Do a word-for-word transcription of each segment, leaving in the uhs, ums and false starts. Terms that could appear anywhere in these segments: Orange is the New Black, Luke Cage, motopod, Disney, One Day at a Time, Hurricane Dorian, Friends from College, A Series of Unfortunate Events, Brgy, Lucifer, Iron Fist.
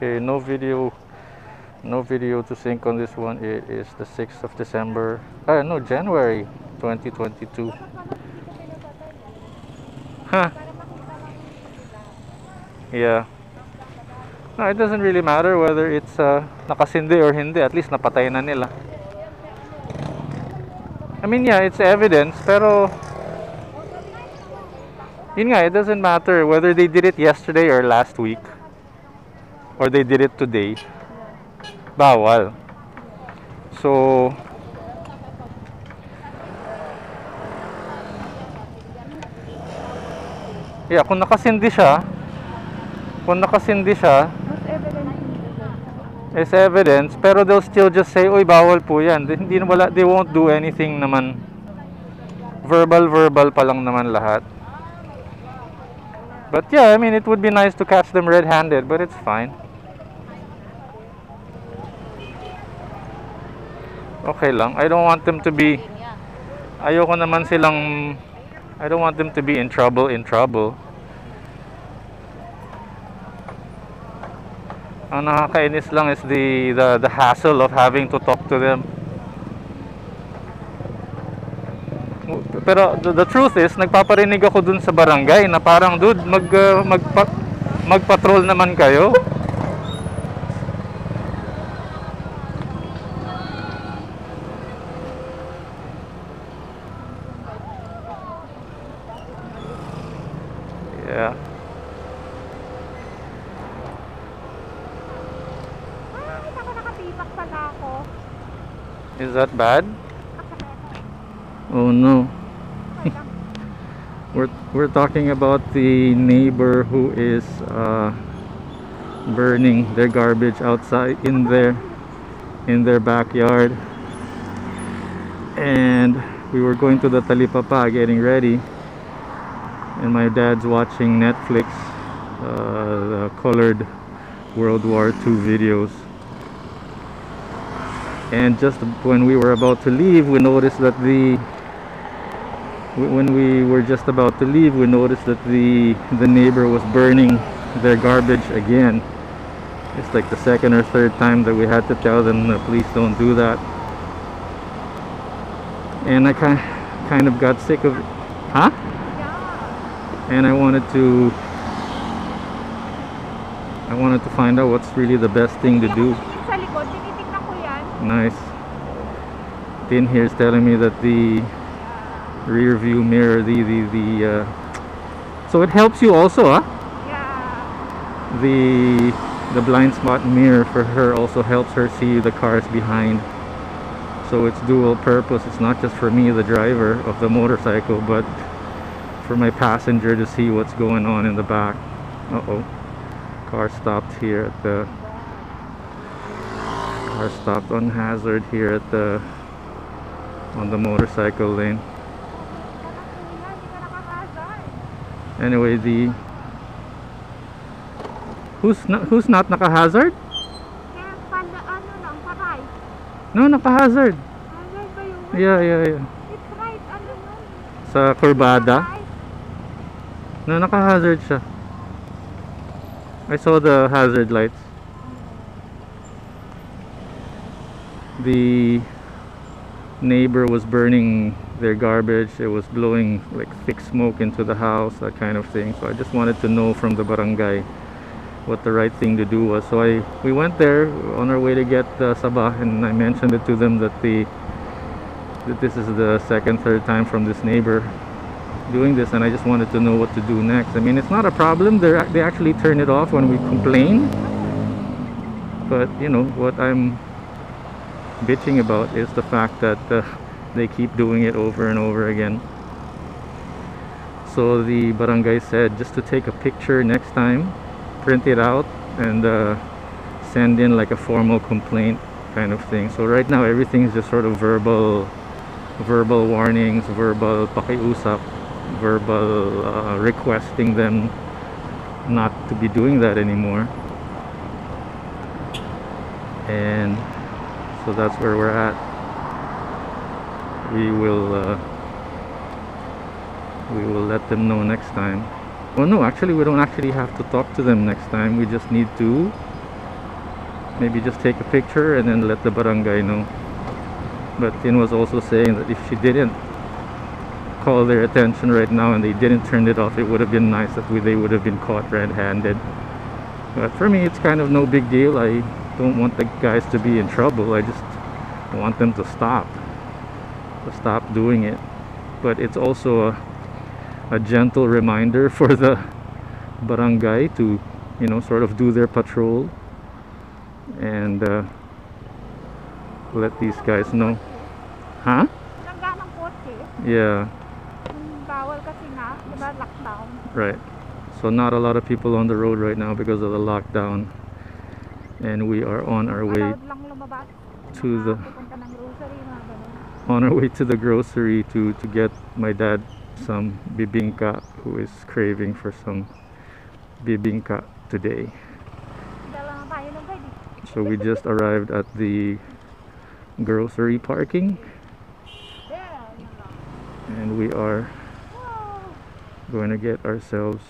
Okay, no video, no video to sync on this one. It is the sixth of December. Ah, no, January twenty twenty-two. Huh? Yeah. No, it doesn't really matter whether it's uh, nakasindi or hindi. At least napatay na nila. I mean, yeah, it's evidence, pero yun nga, it doesn't matter whether they did it yesterday or last week or they did it today. Bawal. So yeah, kung nakasindi siya, kung nakasindi siya, it's evidence, pero they'll still just say, "Uy, bawal po yan." Hindi, wala, they won't do anything naman. Verbal, verbal pa lang naman lahat. But yeah, I mean, it would be nice to catch them red-handed, but it's fine. Okay lang. I don't want them to be, ayoko naman silang, I don't want them to be in trouble, in trouble. Ang nakakainis lang is the, the the hassle of having to talk to them. Pero the, the truth is, nagpaparinig ako dun sa barangay na parang, dude, mag uh, magpa, magpatrol naman kayo. Yeah. Is that bad? Oh no. we're we're talking about the neighbor who is uh, burning their garbage outside in their in their backyard. And we were going to the Talipapa getting ready, and my dad's watching Netflix, uh, the colored World War Two videos. And just when we were about to leave, we noticed that the when we were just about to leave, we noticed that the the neighbor was burning their garbage again. It's like the second or third time that we had to tell them, no, please don't do that. And I kind kind of got sick of it. Huh? And I wanted to I wanted to find out what's really the best thing to do. Nice. Tin here is telling me that the rear view mirror, the the the uh, so it helps you also, huh? Yeah. The the blind spot mirror for her also helps her see the cars behind, so it's dual purpose. It's not just for me, the driver of the motorcycle, but for my passenger to see what's going on in the back. Uh-oh, car stopped here at the stopped on hazard here at the on the motorcycle lane. Anyway, the who's not who's not naka-hazard? No, naka-hazard. Yeah, yeah, yeah. Sa Kurbada. No, naka-hazard siya. I saw the hazard lights. The neighbor was burning their garbage. It was blowing like thick smoke into the house, that kind of thing. So I just wanted to know from the barangay what the right thing to do was. So I we went there on our way to get uh, sabah, and I mentioned it to them that the that this is the second, third time from this neighbor doing this, and I just wanted to know what to do next. I mean, it's not a problem. They they actually turn it off when we complain. But you know what I'm bitching about is the fact that uh, they keep doing it over and over again. So the barangay said just to take a picture next time, print it out, and uh, send in like a formal complaint kind of thing. So right now everything is just sort of verbal verbal warnings, verbal pakiusap, verbal uh, requesting them not to be doing that anymore. And so that's where we're at. We will uh, we will let them know next time. Well, no, actually we don't actually have to talk to them next time. We just need to maybe just take a picture and then let the barangay know. But Tin was also saying that if she didn't call their attention right now and they didn't turn it off, it would have been nice that we, they would have been caught red-handed. But for me, it's kind of no big deal. I don't want the guys to be in trouble. I just want them to stop to stop doing it. But it's also a, a gentle reminder for the barangay to, you know, sort of do their patrol and uh, let these guys know. Huh? Yeah. Right. So not a lot of people on the road right now because of the lockdown, and we are on our way to the on our way to the grocery to to get my dad some bibingka, who is craving for some bibingka today. So we just arrived at the grocery parking, and we are going to get ourselves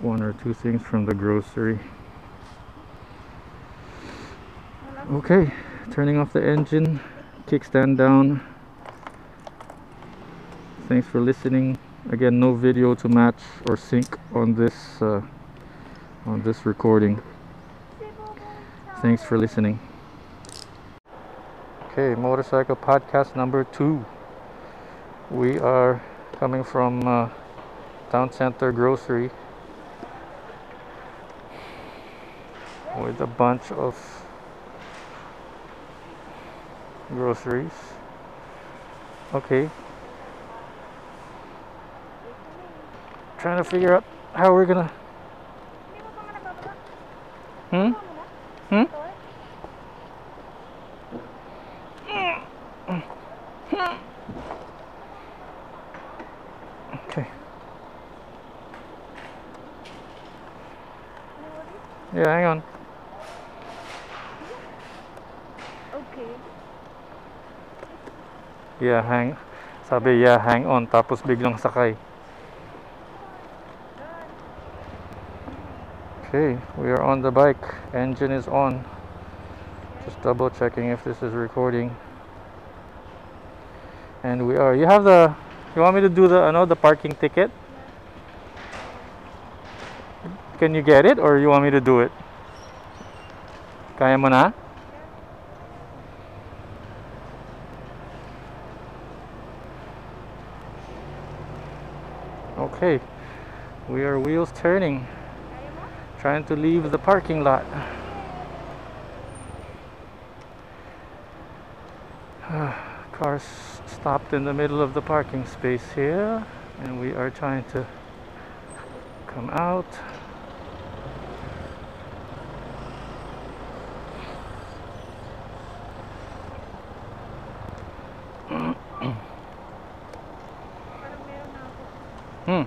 one or two things from the grocery. Okay, turning off the engine, kickstand down. Thanks for listening. Again, no video to match or sync on this uh, on this recording. Thanks for listening. Okay, motorcycle podcast number two. We are coming from uh, Town Center Grocery with a bunch of groceries. Okay, trying to figure out how we're gonna hmm hmm okay. Yeah, hang on. Yeah, hang. Sabi, yeah, hang on. Tapos biglang sakay. Okay, we are on the bike. Engine is on. Just double checking if this is recording. And we are. You have the. You want me to do the, ano, the parking ticket? Can you get it, or you want me to do it? Kaya mo na? Okay, we are wheels turning, trying to leave the parking lot. Cars stopped in the middle of the parking space here, and we are trying to come out. Hmm.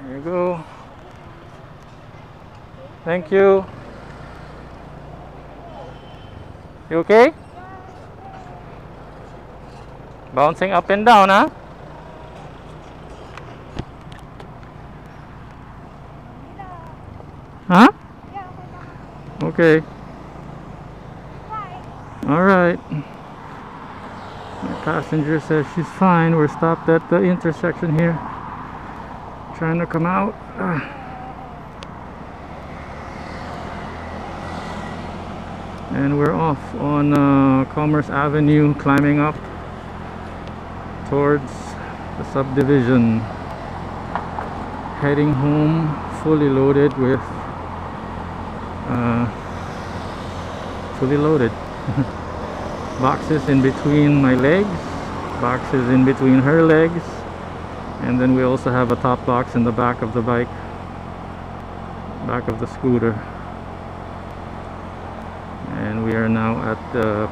Here you go. Thank you. You okay? Bouncing up and down, huh? Huh? Okay. All right. Passenger says she's fine. We're stopped at the intersection here, trying to come out. And we're off on uh, Commerce Avenue, climbing up towards the subdivision, heading home, fully loaded with uh, fully loaded boxes in between my legs, boxes in between her legs, and then we also have a top box in the back of the bike, back of the scooter. And we are now at the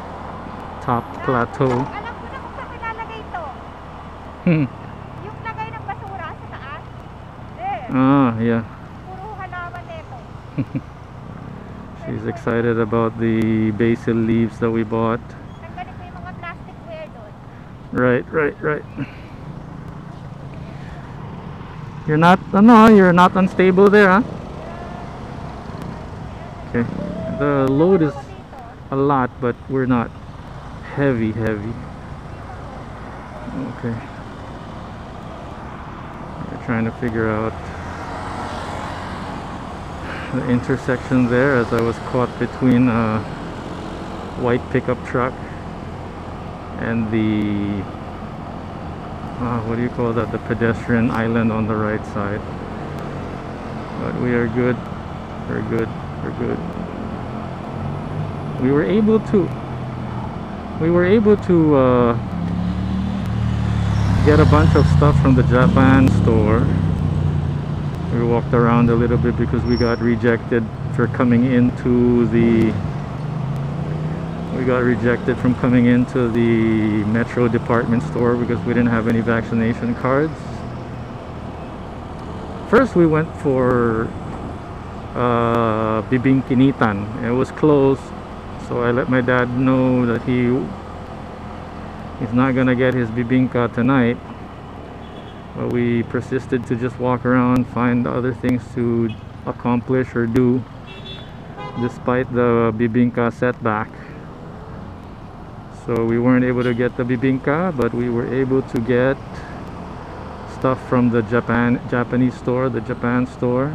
top plateau. Hmm. Ah, yeah. She's excited about the basil leaves that we bought. Right, right, right. You're not, uh, no, you're not unstable there, huh? Okay, the load is a lot, but we're not heavy, heavy. Okay. We're trying to figure out the intersection there, as I was caught between a white pickup truck and the uh, what do you call that, the pedestrian island on the right side. But we are good, we're good, we're good. We were able to we were able to uh, get a bunch of stuff from the Japan store. We walked around a little bit because we got rejected for coming into the we got rejected from coming into the Metro department store because we didn't have any vaccination cards. First we went for uh, bibingkinitan. It was closed, so I let my dad know that he he's not gonna get his bibingka tonight. But we persisted to just walk around, find other things to accomplish or do, despite the bibingka setback. So we weren't able to get the bibingka, but we were able to get stuff from the Japan Japanese store, the Japan store.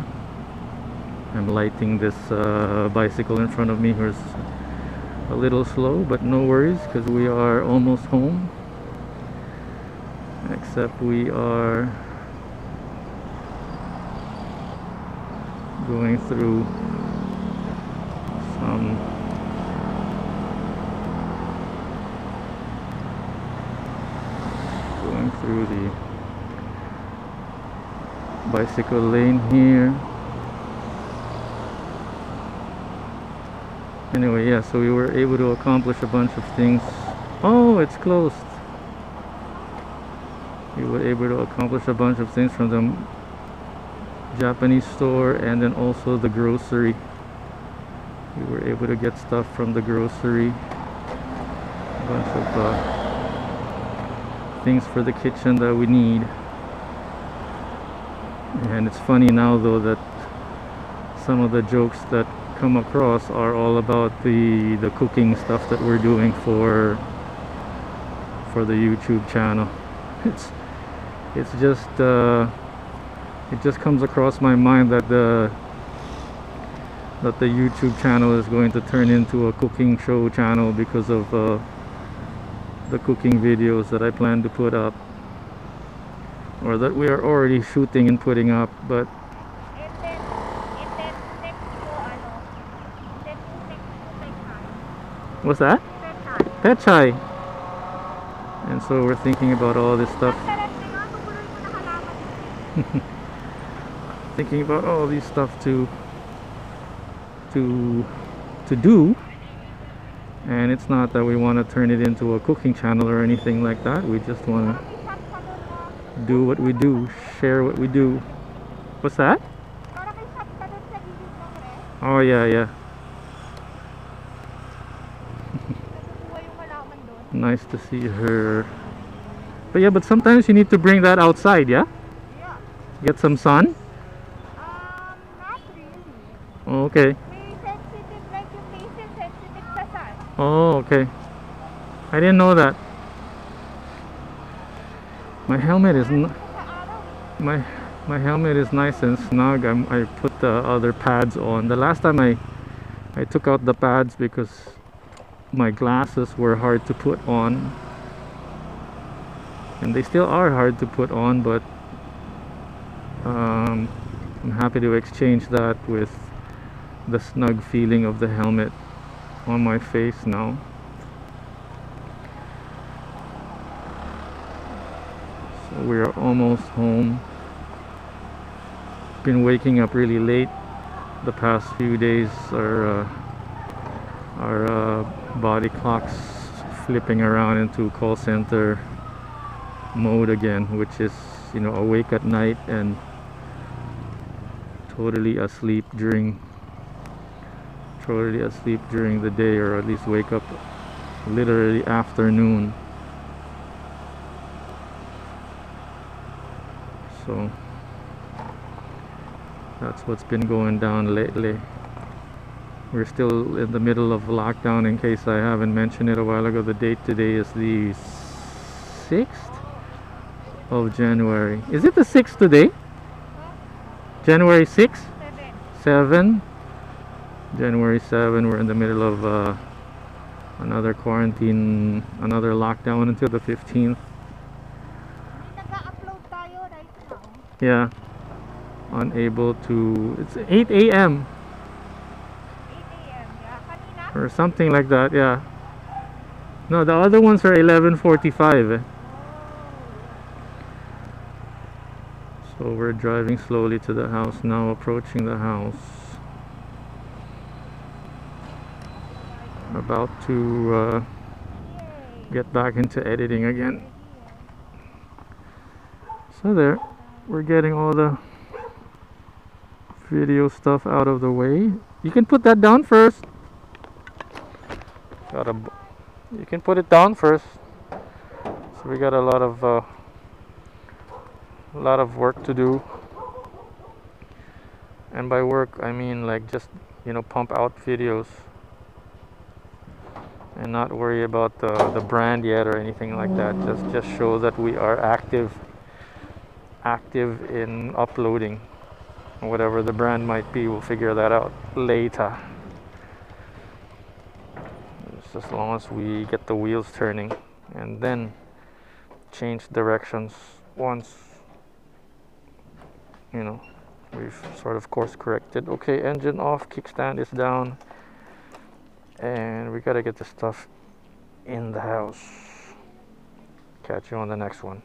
I'm lighting this uh, bicycle in front of me, who's a little slow, but no worries, because we are almost home. Except we are going through some going through the bicycle lane here. Anyway, yeah, so we were able to accomplish a bunch of things. Oh, it's closed. We were able to accomplish a bunch of things from the Japanese store, and then also the grocery. We were able to get stuff from the grocery, a bunch of uh, things for the kitchen that we need. And it's funny now, though, that some of the jokes that come across are all about the the cooking stuff that we're doing for for the YouTube channel. It's It's just, uh, it just comes across my mind that the that the YouTube channel is going to turn into a cooking show channel because of uh, the cooking videos that I plan to put up, or that we are already shooting and putting up. But what's that? Pechay. And so we're thinking about all this stuff. Thinking about all these stuff to to to do, and it's not that we want to turn it into a cooking channel or anything like that. We just want to do what we do, share what we do. What's that? Oh yeah, yeah. Nice to see her. But yeah, but sometimes you need to bring that outside, yeah? Get some sun? Um, not really. Okay. Very sensitive, like your face is sensitive to sun. Oh, okay. I didn't know that. My helmet is n my my helmet is nice and snug. I'm, I put the other pads on. The last time I I took out the pads because my glasses were hard to put on, and they still are hard to put on, but. Um, I'm happy to exchange that with the snug feeling of the helmet on my face now. So we are almost home. Been waking up really late the past few days. Our, uh, our uh, body clock's flipping around into call center mode again, which is, you know, awake at night and totally asleep during totally asleep during the day, or at least wake up literally afternoon. So That's what's been going down lately. We're still in the middle of lockdown, in case I haven't mentioned it a while ago. The date today is the sixth of January. Is it the sixth today? January sixth? seven. January seventh. We're in the middle of uh, another quarantine, another lockdown until the fifteenth. Yeah. Unable to... It's eight A M or something like that, yeah. No, the other ones are eleven forty-five. So we're driving slowly to the house now, approaching the house. About to uh, get back into editing again. So there, we're getting all the video stuff out of the way. You can put that down first. Got a, you can put it down first. So we got a lot of uh, a lot of work to do, and by work I mean like just, you know, pump out videos and not worry about the, the brand yet or anything like that. Just just show that we are active active in uploading. Whatever the brand might be, we'll figure that out later. It's as long as we get the wheels turning and then change directions once, you know, we've sort of course corrected. Okay, engine off, kickstand is down, and we gotta get the stuff in the house. Catch you on the next one.